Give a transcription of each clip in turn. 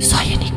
Soy enigmático.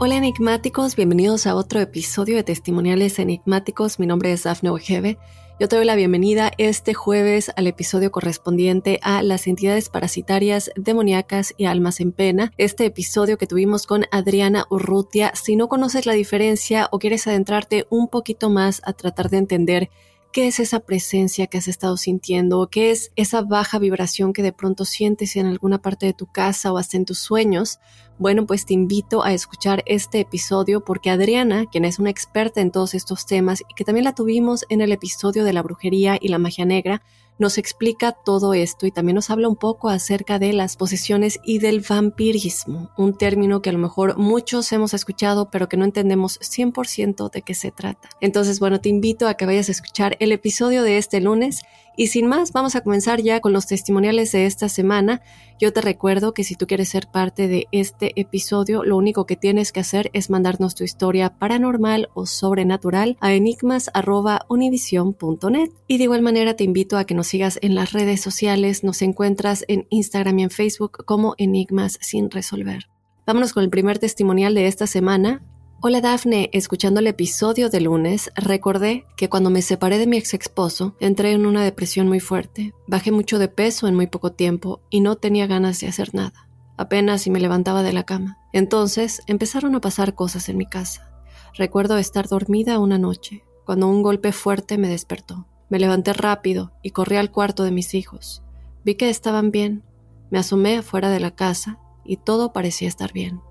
Hola enigmáticos, bienvenidos a otro episodio de Testimoniales Enigmáticos. Mi nombre es Dafne Ojebe. Yo te doy la bienvenida este jueves al episodio correspondiente a las entidades parasitarias, demoníacas y almas en pena. Este episodio que tuvimos con Adriana Urrutia. Si no conoces la diferencia o quieres adentrarte un poquito más a tratar de entender qué es esa presencia que has estado sintiendo, qué es esa baja vibración que de pronto sientes en alguna parte de tu casa o hasta en tus sueños, bueno, pues te invito a escuchar este episodio porque Adriana, quien es una experta en todos estos temas y que también la tuvimos en el episodio de la brujería y la magia negra, nos explica todo esto y también nos habla un poco acerca de las posesiones y del vampirismo, un término que a lo mejor muchos hemos escuchado pero que no entendemos 100% de qué se trata. Entonces, bueno, te invito a que vayas a escuchar el episodio de este lunes. Y sin más, vamos a comenzar ya con los testimoniales de esta semana. Yo te recuerdo que si tú quieres ser parte de este episodio, lo único que tienes que hacer es mandarnos tu historia paranormal o sobrenatural a enigmas@univision.net. Y de igual manera te invito a que nos sigas en las redes sociales. Nos encuentras en Instagram y en Facebook como Enigmas sin resolver. Vámonos con el primer testimonial de esta semana. Hola Dafne, escuchando el episodio de lunes, recordé que cuando me separé de mi ex esposo, entré en una depresión muy fuerte. Bajé mucho de peso en muy poco tiempo y no tenía ganas de hacer nada. Apenas si me levantaba de la cama. Entonces empezaron a pasar cosas en mi casa. Recuerdo estar dormida una noche, cuando un golpe fuerte me despertó. Me levanté rápido y corrí al cuarto de mis hijos. Vi que estaban bien. Me asomé afuera de la casa y todo parecía estar bien.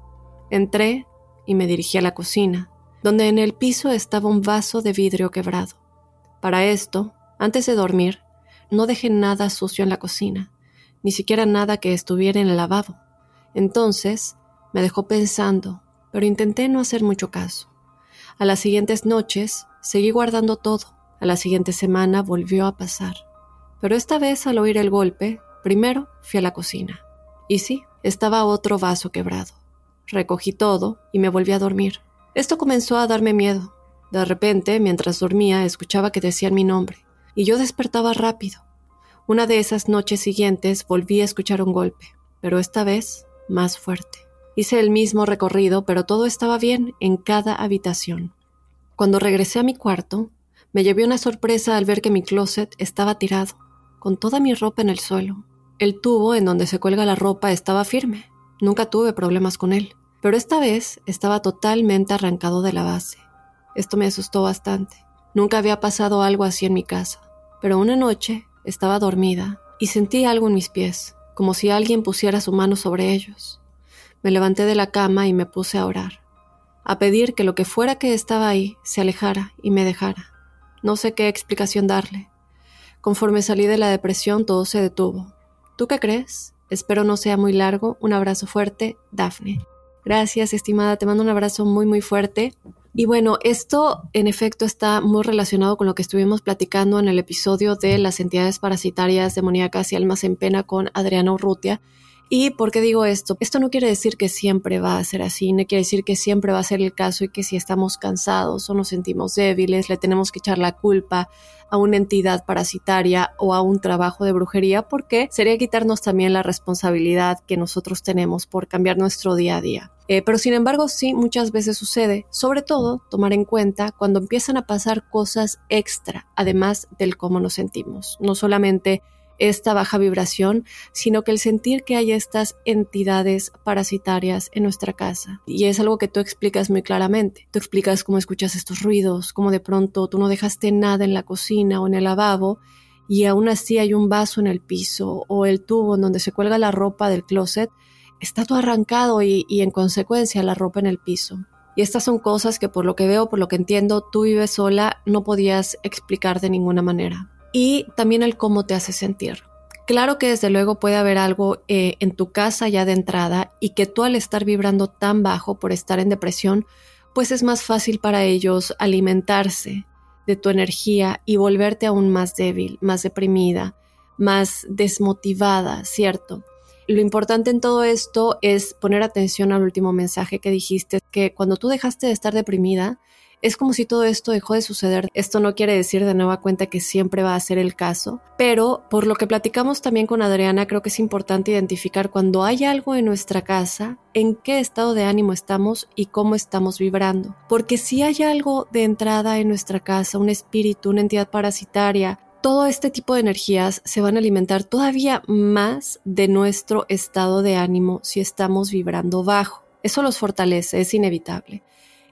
Entré y me dirigí a la cocina, donde en el piso estaba un vaso de vidrio quebrado. Para esto, antes de dormir, no dejé nada sucio en la cocina, ni siquiera nada que estuviera en el lavabo. Entonces, me dejó pensando, pero intenté no hacer mucho caso. A las siguientes noches, seguí guardando todo. A la siguiente semana volvió a pasar. Pero esta vez, al oír el golpe, primero fui a la cocina. Y sí, estaba otro vaso quebrado. Recogí todo y me volví a dormir. Esto comenzó a darme miedo. De repente, mientras dormía, escuchaba que decían mi nombre, y yo despertaba rápido. Una de esas noches siguientes volví a escuchar un golpe, pero esta vez más fuerte. Hice el mismo recorrido, pero todo estaba bien en cada habitación. Cuando regresé a mi cuarto, me llevé una sorpresa al ver que mi closet estaba tirado, con toda mi ropa en el suelo. El tubo en donde se cuelga la ropa estaba firme. Nunca tuve problemas con él, pero esta vez estaba totalmente arrancado de la base. Esto me asustó bastante. Nunca había pasado algo así en mi casa, pero una noche estaba dormida y sentí algo en mis pies, como si alguien pusiera su mano sobre ellos. Me levanté de la cama y me puse a orar, a pedir que lo que fuera que estaba ahí se alejara y me dejara. No sé qué explicación darle. Conforme salí de la depresión, todo se detuvo. ¿Tú qué crees? Espero no sea muy largo. Un abrazo fuerte, Dafne. Gracias, estimada. Te mando un abrazo muy, muy fuerte. Y bueno, esto en efecto está muy relacionado con lo que estuvimos platicando en el episodio de las entidades parasitarias, demoníacas y almas en pena con Adriana Urrutia. ¿Y por qué digo esto? Esto no quiere decir que siempre va a ser así, no quiere decir que siempre va a ser el caso y que si estamos cansados o nos sentimos débiles, le tenemos que echar la culpa a una entidad parasitaria o a un trabajo de brujería, porque sería quitarnos también la responsabilidad que nosotros tenemos por cambiar nuestro día a día. Pero sin embargo, sí, muchas veces sucede, sobre todo tomar en cuenta cuando empiezan a pasar cosas extra, además del cómo nos sentimos, no solamente esta baja vibración, sino que el sentir que hay estas entidades parasitarias en nuestra casa. Y es algo que tú explicas muy claramente. Tú explicas cómo escuchas estos ruidos, cómo de pronto tú no dejaste nada en la cocina o en el lavabo y aún así hay un vaso en el piso o el tubo en donde se cuelga la ropa del closet está todo arrancado y en consecuencia la ropa en el piso. Y estas son cosas que por lo que veo, por lo que entiendo, tú vives sola, no podías explicar de ninguna manera. Y también el cómo te hace sentir. Claro que desde luego puede haber algo en tu casa ya de entrada y que tú al estar vibrando tan bajo por estar en depresión, pues es más fácil para ellos alimentarse de tu energía y volverte aún más débil, más deprimida, más desmotivada, ¿cierto? Lo importante en todo esto es poner atención al último mensaje que dijiste, que cuando tú dejaste de estar deprimida, es como si todo esto dejó de suceder. Esto no quiere decir de nueva cuenta que siempre va a ser el caso, pero por lo que platicamos también con Adriana, creo que es importante identificar cuando hay algo en nuestra casa, en qué estado de ánimo estamos y cómo estamos vibrando. Porque si hay algo de entrada en nuestra casa, un espíritu, una entidad parasitaria, todo este tipo de energías se van a alimentar todavía más de nuestro estado de ánimo si estamos vibrando bajo. Eso los fortalece, es inevitable.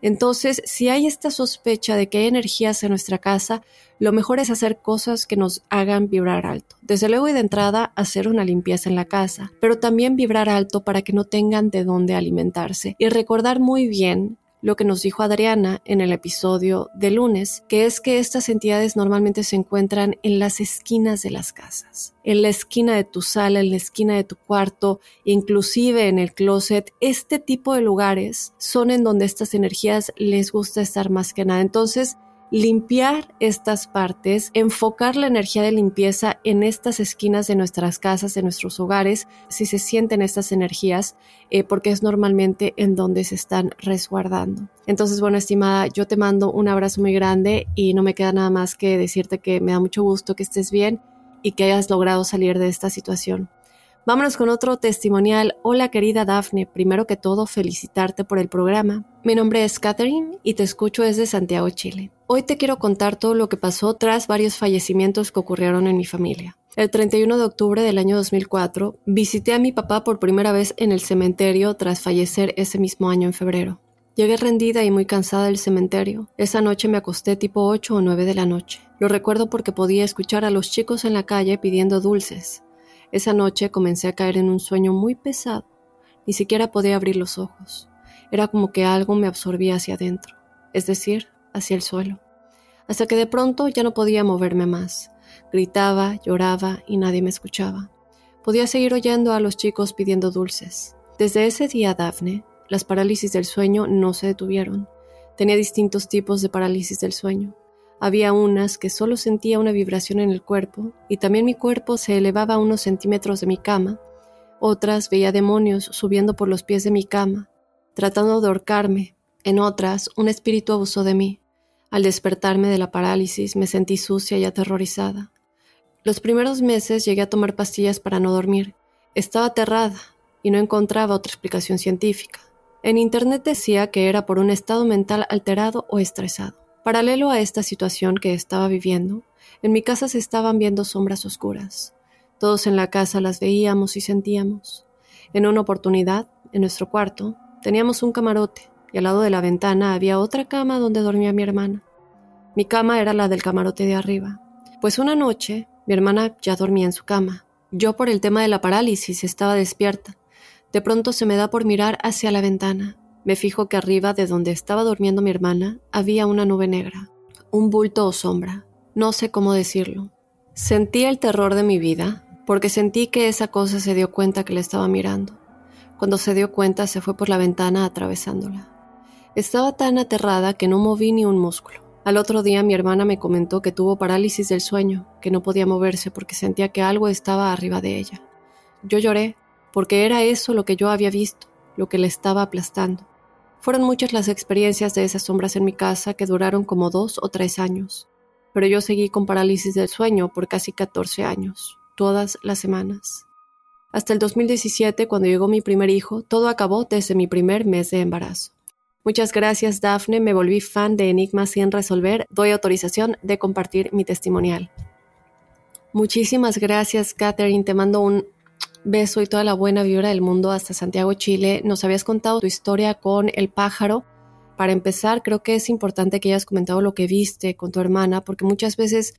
Entonces, si hay esta sospecha de que hay energías en nuestra casa, lo mejor es hacer cosas que nos hagan vibrar alto. Desde luego y de entrada, hacer una limpieza en la casa, pero también vibrar alto para que no tengan de dónde alimentarse. Y recordar muy bien lo que nos dijo Adriana en el episodio de lunes, que es que estas entidades normalmente se encuentran en las esquinas de las casas, en la esquina de tu sala, en la esquina de tu cuarto, inclusive en el closet. Este tipo de lugares son en donde estas energías les gusta estar más que nada. Entonces, limpiar estas partes, enfocar la energía de limpieza en estas esquinas de nuestras casas, de nuestros hogares, si se sienten estas energías, porque es normalmente en donde se están resguardando. Entonces, bueno, estimada, yo te mando un abrazo muy grande y no me queda nada más que decirte que me da mucho gusto que estés bien y que hayas logrado salir de esta situación. Vámonos con otro testimonial. Hola querida Dafne, primero que todo felicitarte por el programa. Mi nombre es Katherine y te escucho desde Santiago, Chile. Hoy te quiero contar todo lo que pasó tras varios fallecimientos que ocurrieron en mi familia. El 31 de octubre del año 2004 visité a mi papá por primera vez en el cementerio tras fallecer ese mismo año en febrero. Llegué rendida y muy cansada del cementerio. Esa noche me acosté tipo 8 o 9 de la noche. Lo recuerdo porque podía escuchar a los chicos en la calle pidiendo dulces. Esa noche comencé a caer en un sueño muy pesado. Ni siquiera podía abrir los ojos. Era como que algo me absorbía hacia adentro, es decir, hacia el suelo. Hasta que de pronto ya no podía moverme más. Gritaba, lloraba y nadie me escuchaba. Podía seguir oyendo a los chicos pidiendo dulces. Desde ese día, Dafne, las parálisis del sueño no se detuvieron. Tenía distintos tipos de parálisis del sueño. Había unas que solo sentía una vibración en el cuerpo y también mi cuerpo se elevaba a unos centímetros de mi cama. Otras veía demonios subiendo por los pies de mi cama, tratando de ahorcarme. En otras, un espíritu abusó de mí. Al despertarme de la parálisis me sentí sucia y aterrorizada. Los primeros meses llegué a tomar pastillas para no dormir. Estaba aterrada y no encontraba otra explicación científica. En internet decía que era por un estado mental alterado o estresado. Paralelo a esta situación que estaba viviendo, en mi casa se estaban viendo sombras oscuras. Todos en la casa las veíamos y sentíamos. En una oportunidad, en nuestro cuarto, teníamos un camarote y al lado de la ventana había otra cama donde dormía mi hermana. Mi cama era la del camarote de arriba. Pues una noche, mi hermana ya dormía en su cama. Yo por el tema de la parálisis estaba despierta. De pronto se me da por mirar hacia la ventana. Me fijo que arriba de donde estaba durmiendo mi hermana había una nube negra, un bulto o sombra, no sé cómo decirlo. Sentí el terror de mi vida porque sentí que esa cosa se dio cuenta que la estaba mirando. Cuando se dio cuenta se fue por la ventana atravesándola. Estaba tan aterrada que no moví ni un músculo. Al otro día mi hermana me comentó que tuvo parálisis del sueño, que no podía moverse porque sentía que algo estaba arriba de ella. Yo lloré porque era eso lo que yo había visto, lo que la estaba aplastando. Fueron muchas las experiencias de esas sombras en mi casa que duraron como 2 o 3 años. Pero yo seguí con parálisis del sueño por casi 14 años, todas las semanas. Hasta el 2017, cuando llegó mi primer hijo, todo acabó desde mi primer mes de embarazo. Muchas gracias, Dafne. Me volví fan de Enigmas sin resolver. Doy autorización de compartir mi testimonial. Muchísimas gracias, Katherine. Te mando un beso y toda la buena vibra del mundo hasta Santiago, Chile. Nos habías contado tu historia con el pájaro. Para empezar, creo que es importante que hayas comentado lo que viste con tu hermana, porque muchas veces,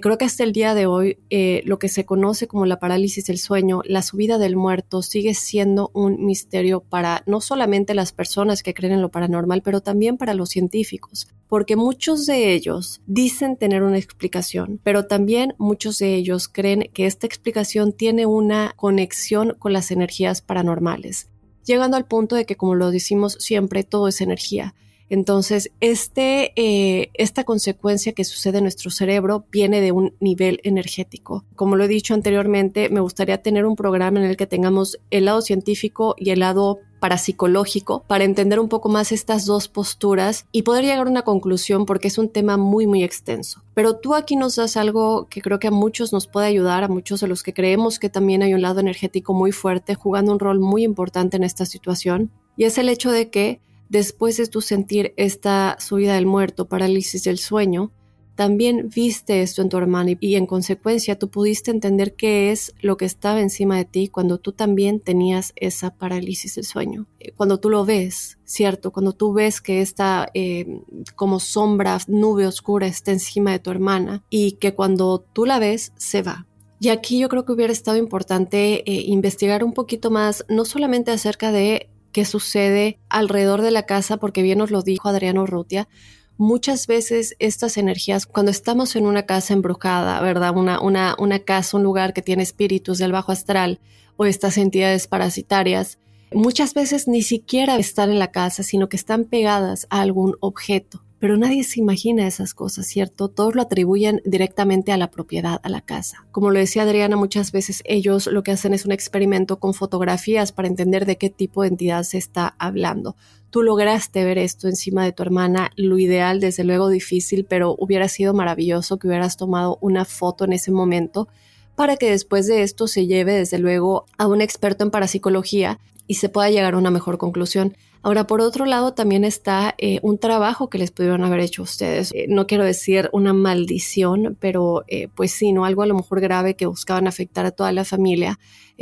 creo que hasta el día de hoy, lo que se conoce como la parálisis del sueño, la subida del muerto, sigue siendo un misterio para no solamente las personas que creen en lo paranormal, pero también para los científicos, porque muchos de ellos dicen tener una explicación, pero también muchos de ellos creen que esta explicación tiene una conexión con las energías paranormales, llegando al punto de que, como lo decimos siempre, todo es energía. Entonces, esta consecuencia que sucede en nuestro cerebro viene de un nivel energético. Como lo he dicho anteriormente, me gustaría tener un programa en el que tengamos el lado científico y el lado parapsicológico para entender un poco más estas dos posturas y poder llegar a una conclusión, porque es un tema muy, muy extenso. Pero tú aquí nos das algo que creo que a muchos nos puede ayudar, a muchos de los que creemos que también hay un lado energético muy fuerte, jugando un rol muy importante en esta situación, y es el hecho de que después de tú sentir esta subida del muerto, parálisis del sueño, también viste esto en tu hermana y en consecuencia tú pudiste entender qué es lo que estaba encima de ti cuando tú también tenías esa parálisis del sueño. Cuando tú lo ves, ¿cierto? Cuando tú ves que esta como sombra, nube oscura está encima de tu hermana y que cuando tú la ves se va. Y aquí yo creo que hubiera estado importante investigar un poquito más, no solamente acerca de que sucede alrededor de la casa, porque bien nos lo dijo Adriana Urrutia, muchas veces estas energías, cuando estamos en una casa embrujada, ¿verdad? Una casa, un lugar que tiene espíritus del bajo astral o estas entidades parasitarias, muchas veces ni siquiera están en la casa, sino que están pegadas a algún objeto. Pero nadie se imagina esas cosas, ¿cierto? Todos lo atribuyen directamente a la propiedad, a la casa. Como lo decía Adriana, muchas veces ellos lo que hacen es un experimento con fotografías para entender de qué tipo de entidad se está hablando. Tú lograste ver esto encima de tu hermana, lo ideal, desde luego difícil, pero hubiera sido maravilloso que hubieras tomado una foto en ese momento para que después de esto se lleve, desde luego, a un experto en parapsicología y se pueda llegar a una mejor conclusión. Ahora, por otro lado, también está un trabajo que les pudieron haber hecho ustedes. No quiero decir una maldición, pero pues sí, ¿no? Algo a lo mejor grave que buscaban afectar a toda la familia,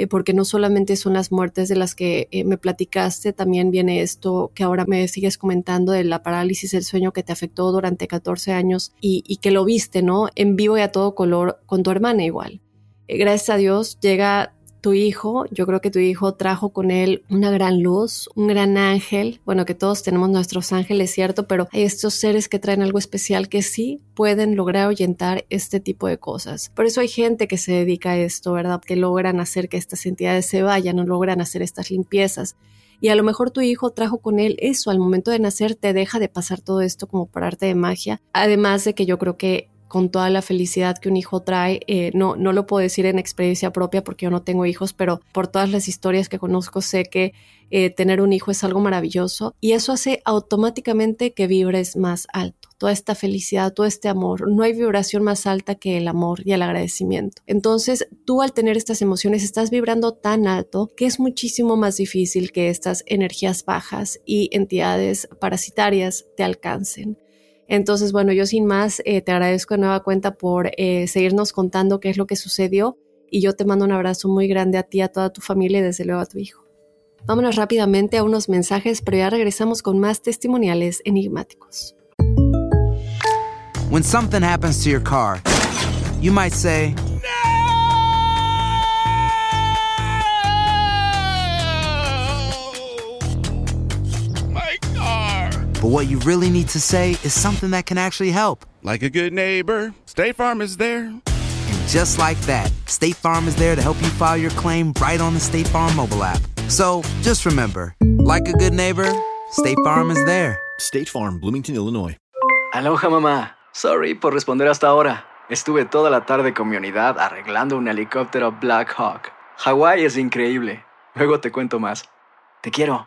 porque no solamente son las muertes de las que me platicaste, también viene esto que ahora me sigues comentando de la parálisis del sueño que te afectó durante 14 años y que lo viste, ¿no? En vivo y a todo color con tu hermana igual. Gracias a Dios llega tu hijo. Yo creo que tu hijo trajo con él una gran luz, un gran ángel. Bueno, que todos tenemos nuestros ángeles, ¿cierto? Pero hay estos seres que traen algo especial que sí pueden lograr ahuyentar este tipo de cosas. Por eso hay gente que se dedica a esto, ¿verdad? Que logran hacer que estas entidades se vayan, no logran hacer estas limpiezas. Y a lo mejor tu hijo trajo con él eso. Al momento de nacer te deja de pasar todo esto como por arte de magia. Además de que yo creo que con toda la felicidad que un hijo trae, no lo puedo decir en experiencia propia porque yo no tengo hijos, pero por todas las historias que conozco sé que tener un hijo es algo maravilloso y eso hace automáticamente que vibres más alto. Toda esta felicidad, todo este amor, no hay vibración más alta que el amor y el agradecimiento. Entonces, tú al tener estas emociones estás vibrando tan alto que es muchísimo más difícil que estas energías bajas y entidades parasitarias te alcancen. Entonces, bueno, yo sin más te agradezco de nueva cuenta por seguirnos contando qué es lo que sucedió y yo te mando un abrazo muy grande a ti, a toda tu familia y desde luego a tu hijo. Vámonos rápidamente a unos mensajes, pero ya regresamos con más testimoniales enigmáticos. When something happens to your car, you might say, but what you really need to say is something that can actually help. Like a good neighbor, State Farm is there. And just like that, State Farm is there to help you file your claim right on the State Farm mobile app. So just remember, like a good neighbor, State Farm is there. State Farm, Bloomington, Illinois. Aloha, mamá. Sorry por responder hasta ahora. Estuve toda la tarde con mi unidad arreglando un helicóptero Black Hawk. Hawái es increíble. Luego te cuento más. Te quiero.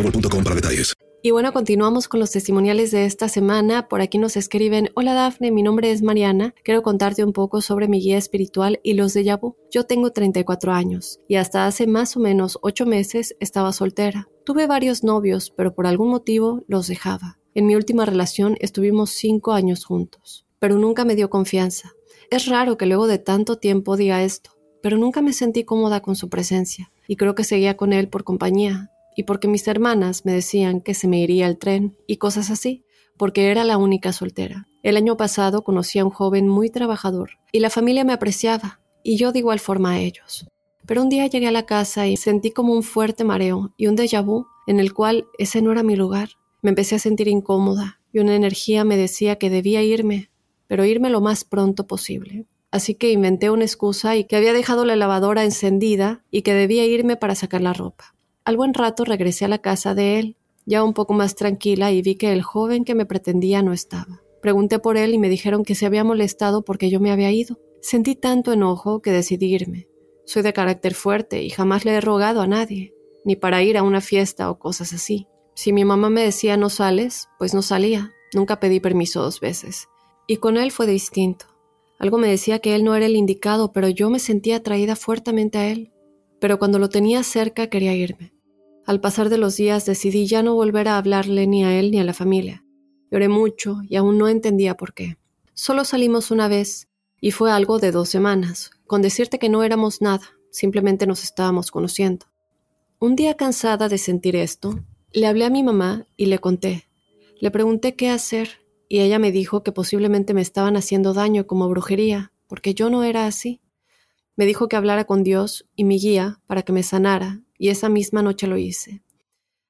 Para detalles. Y bueno, continuamos con los testimoniales de esta semana. Por aquí nos escriben: hola Dafne, mi nombre es Mariana. Quiero contarte un poco sobre mi guía espiritual y los déjà vu. Yo tengo 34 años y hasta hace más o menos 8 meses estaba soltera. Tuve varios novios, pero por algún motivo los dejaba. En mi última relación estuvimos 5 años juntos, pero nunca me dio confianza. Es raro que luego de tanto tiempo diga esto, pero nunca me sentí cómoda con su presencia y creo que seguía con él por compañía. Y porque mis hermanas me decían que se me iría el tren y cosas así, porque era la única soltera. El año pasado conocí a un joven muy trabajador y la familia me apreciaba y yo de igual forma a ellos. Pero un día llegué a la casa y sentí como un fuerte mareo y un déjà vu en el cual ese no era mi lugar. Me empecé a sentir incómoda y una energía me decía que debía irme, pero irme lo más pronto posible. Así que inventé una excusa y que había dejado la lavadora encendida y que debía irme para sacar la ropa. Al buen rato regresé a la casa de él, ya un poco más tranquila, y vi que el joven que me pretendía no estaba. Pregunté por él y me dijeron que se había molestado porque yo me había ido. Sentí tanto enojo que decidí irme. Soy de carácter fuerte y jamás le he rogado a nadie, ni para ir a una fiesta o cosas así. Si mi mamá me decía no sales, pues no salía. Nunca pedí permiso 2 veces. Y con él fue distinto. Algo me decía que él no era el indicado, pero yo me sentía atraída fuertemente a él. Pero cuando lo tenía cerca quería irme. Al pasar de los días decidí ya no volver a hablarle ni a él ni a la familia. Lloré mucho y aún no entendía por qué. Solo salimos una vez y fue algo de 2 semanas, con decirte que no éramos nada, simplemente nos estábamos conociendo. Un día, cansada de sentir esto, le hablé a mi mamá y le conté. Le pregunté qué hacer y ella me dijo que posiblemente me estaban haciendo daño como brujería, porque yo no era así. Me dijo que hablara con Dios y mi guía para que me sanara, y esa misma noche lo hice.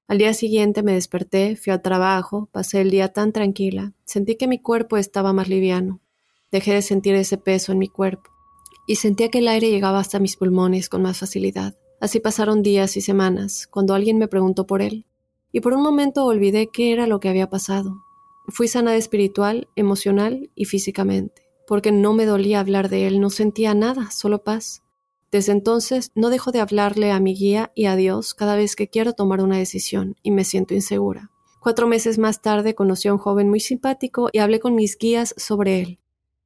Al día siguiente me desperté, fui al trabajo, pasé el día tan tranquila, sentí que mi cuerpo estaba más liviano, dejé de sentir ese peso en mi cuerpo, y sentía que el aire llegaba hasta mis pulmones con más facilidad. Así pasaron días y semanas, cuando alguien me preguntó por él, y por un momento olvidé qué era lo que había pasado. Fui sanada espiritual, emocional y físicamente, porque no me dolía hablar de él, no sentía nada, solo paz. Desde entonces no dejo de hablarle a mi guía y a Dios cada vez que quiero tomar una decisión y me siento insegura. 4 meses más tarde conocí a un joven muy simpático y hablé con mis guías sobre él.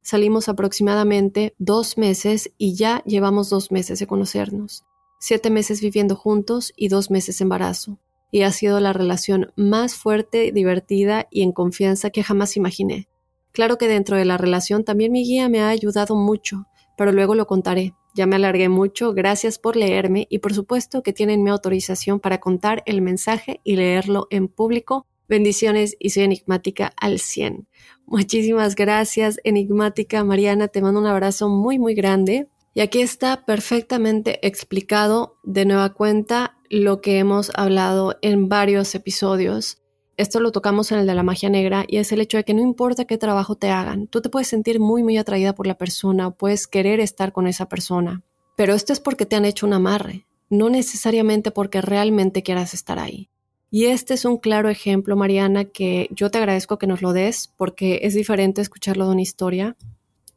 Salimos aproximadamente 2 meses y ya llevamos 2 meses de conocernos. 7 meses viviendo juntos y 2 meses de embarazo. Y ha sido la relación más fuerte, divertida y en confianza que jamás imaginé. Claro que dentro de la relación también mi guía me ha ayudado mucho, pero luego lo contaré. Ya me alargué mucho, gracias por leerme y por supuesto que tienen mi autorización para contar el mensaje y leerlo en público. Bendiciones y soy enigmática al 100. Muchísimas gracias, enigmática Mariana, te mando un abrazo muy muy grande. Y aquí está perfectamente explicado de nueva cuenta lo que hemos hablado en varios episodios. Esto lo tocamos en el de la magia negra y es el hecho de que no importa qué trabajo te hagan, tú te puedes sentir muy muy atraída por la persona o puedes querer estar con esa persona. Pero esto es porque te han hecho un amarre, no necesariamente porque realmente quieras estar ahí. Y este es un claro ejemplo, Mariana, que yo te agradezco que nos lo des porque es diferente escucharlo de una historia.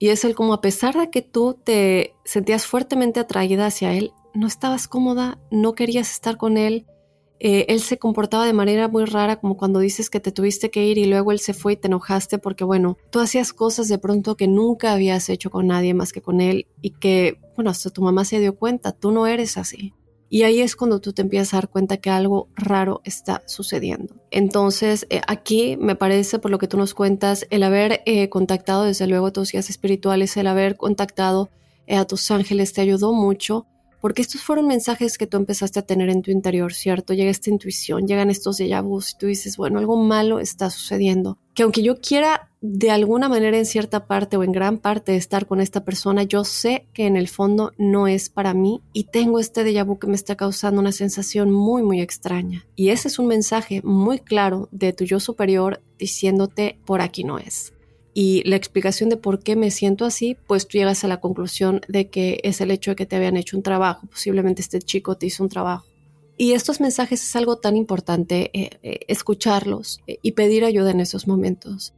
Y es el como a pesar de que tú te sentías fuertemente atraída hacia él, no estabas cómoda, no querías estar con él. Él se comportaba de manera muy rara, como cuando dices que te tuviste que ir y luego él se fue y te enojaste porque, bueno, tú hacías cosas de pronto que nunca habías hecho con nadie más que con él y que, bueno, hasta tu mamá se dio cuenta, tú no eres así. Y ahí es cuando tú te empiezas a dar cuenta que algo raro está sucediendo. Entonces, aquí me parece, por lo que tú nos cuentas, el haber contactado desde luego a tus guías espirituales, el haber contactado a tus ángeles te ayudó mucho. Porque estos fueron mensajes que tú empezaste a tener en tu interior, ¿cierto? Llega esta intuición, llegan estos déjà vus y tú dices, bueno, algo malo está sucediendo. Que aunque yo quiera de alguna manera en cierta parte o en gran parte estar con esta persona, yo sé que en el fondo no es para mí y tengo este déjà vu que me está causando una sensación muy, muy extraña. Y ese es un mensaje muy claro de tu yo superior diciéndote, por aquí no es. Y la explicación de por qué me siento así, pues tú llegas a la conclusión de que es el hecho de que te habían hecho un trabajo, posiblemente este chico te hizo un trabajo. Y estos mensajes es algo tan importante, escucharlos y pedir ayuda en esos momentos.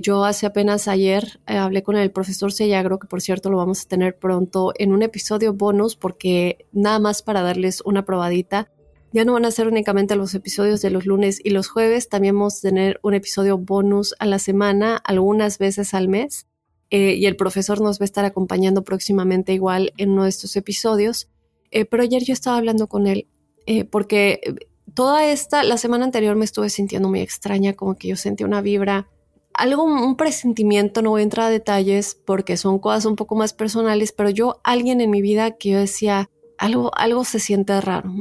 Yo hace apenas ayer hablé con el profesor Sellagro, que por cierto lo vamos a tener pronto en un episodio bonus, porque nada más para darles una probadita. Ya no van a ser únicamente los episodios de los lunes y los jueves, también vamos a tener un episodio bonus a la semana, algunas veces al mes, y el profesor nos va a estar acompañando próximamente igual en uno de estos episodios, pero ayer yo estaba hablando con él, porque la semana anterior me estuve sintiendo muy extraña, como que yo sentí una vibra, algo, un presentimiento, no voy a entrar a detalles porque son cosas un poco más personales, pero alguien en mi vida que yo decía, algo se siente raro,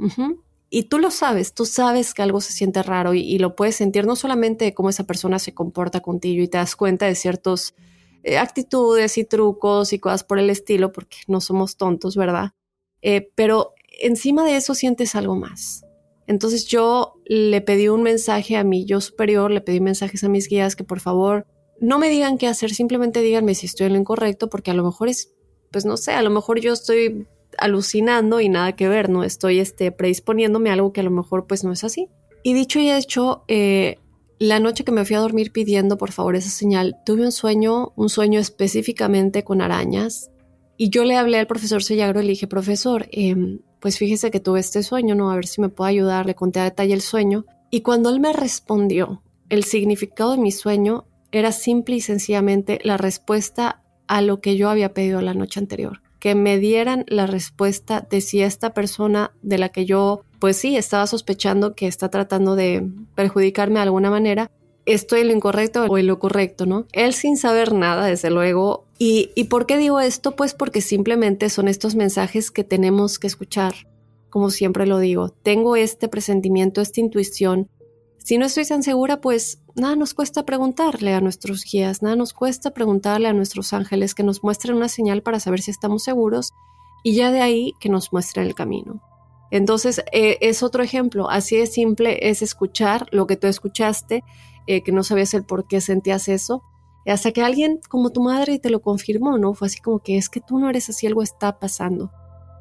Y tú sabes que algo se siente raro y lo puedes sentir no solamente de cómo esa persona se comporta contigo y te das cuenta de ciertas actitudes y trucos y cosas por el estilo, porque no somos tontos, ¿verdad? Pero encima de eso sientes algo más. Entonces yo le pedí un mensaje a mi yo superior, le pedí mensajes a mis guías que por favor no me digan qué hacer, simplemente díganme si estoy en lo incorrecto, porque a lo mejor a lo mejor yo estoy alucinando y nada que ver, no estoy predisponiéndome a algo que a lo mejor pues no es así. Y dicho y hecho, la noche que me fui a dormir pidiendo por favor esa señal, tuve un sueño específicamente con arañas y yo le hablé al profesor Sellagro y le dije, profesor, pues fíjese que tuve este sueño, ¿no? A ver si me puede ayudar, le conté a detalle el sueño y cuando él me respondió, el significado de mi sueño era simple y sencillamente la respuesta a lo que yo había pedido la noche anterior. Que me dieran la respuesta de si esta persona de la que yo, pues sí, estaba sospechando que está tratando de perjudicarme de alguna manera, estoy en lo incorrecto o en lo correcto, ¿no? Él sin saber nada, desde luego. ¿Y por qué digo esto? Pues porque simplemente son estos mensajes que tenemos que escuchar, como siempre lo digo. Tengo este presentimiento, esta intuición. Si no estoy tan segura, pues nada nos cuesta preguntarle a nuestros guías, nada nos cuesta preguntarle a nuestros ángeles que nos muestren una señal para saber si estamos seguros y ya de ahí que nos muestren el camino. Entonces es otro ejemplo, así de simple es escuchar lo que tú escuchaste, que no sabías el por qué sentías eso, hasta que alguien como tu madre te lo confirmó, ¿no? Fue así como que es que tú no eres así, algo está pasando.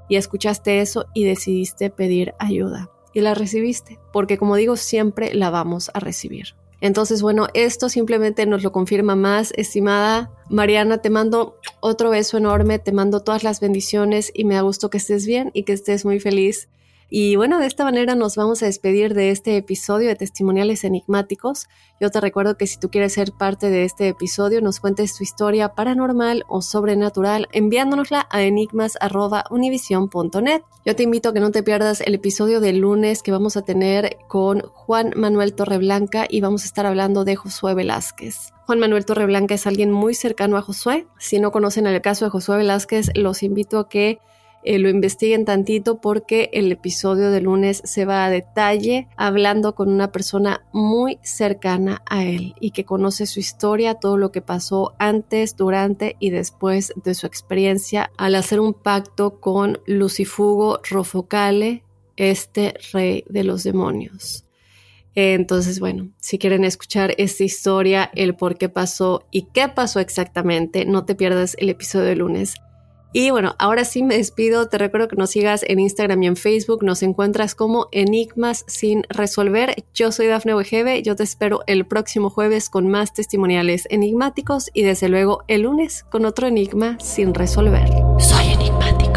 Y escuchaste eso y decidiste pedir ayuda. Y la recibiste, porque como digo, siempre la vamos a recibir. Entonces, bueno, esto simplemente nos lo confirma más, estimada Mariana, te mando otro beso enorme, te mando todas las bendiciones y me da gusto que estés bien y que estés muy feliz. Y bueno, de esta manera nos vamos a despedir de este episodio de Testimoniales Enigmáticos. Yo te recuerdo que si tú quieres ser parte de este episodio, nos cuentes tu historia paranormal o sobrenatural enviándonosla a enigmas@univision.net. Yo te invito a que no te pierdas el episodio del lunes que vamos a tener con Juan Manuel Torreblanca y vamos a estar hablando de Josué Velázquez. Juan Manuel Torreblanca es alguien muy cercano a Josué. Si no conocen el caso de Josué Velázquez, los invito a que lo investiguen tantito porque el episodio de lunes se va a detalle hablando con una persona muy cercana a él y que conoce su historia, todo lo que pasó antes, durante y después de su experiencia al hacer un pacto con Lucifugo Rofocale, este rey de los demonios. Entonces, bueno, si quieren escuchar esta historia, el por qué pasó y qué pasó exactamente, no te pierdas el episodio de lunes. Y bueno, ahora sí me despido, te recuerdo que nos sigas en Instagram y en Facebook, nos encuentras como Enigmas sin resolver. Yo soy Dafne Ojebe, yo te espero el próximo jueves con más testimoniales enigmáticos y desde luego el lunes con otro enigma sin resolver. Soy enigmático.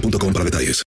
para detalles.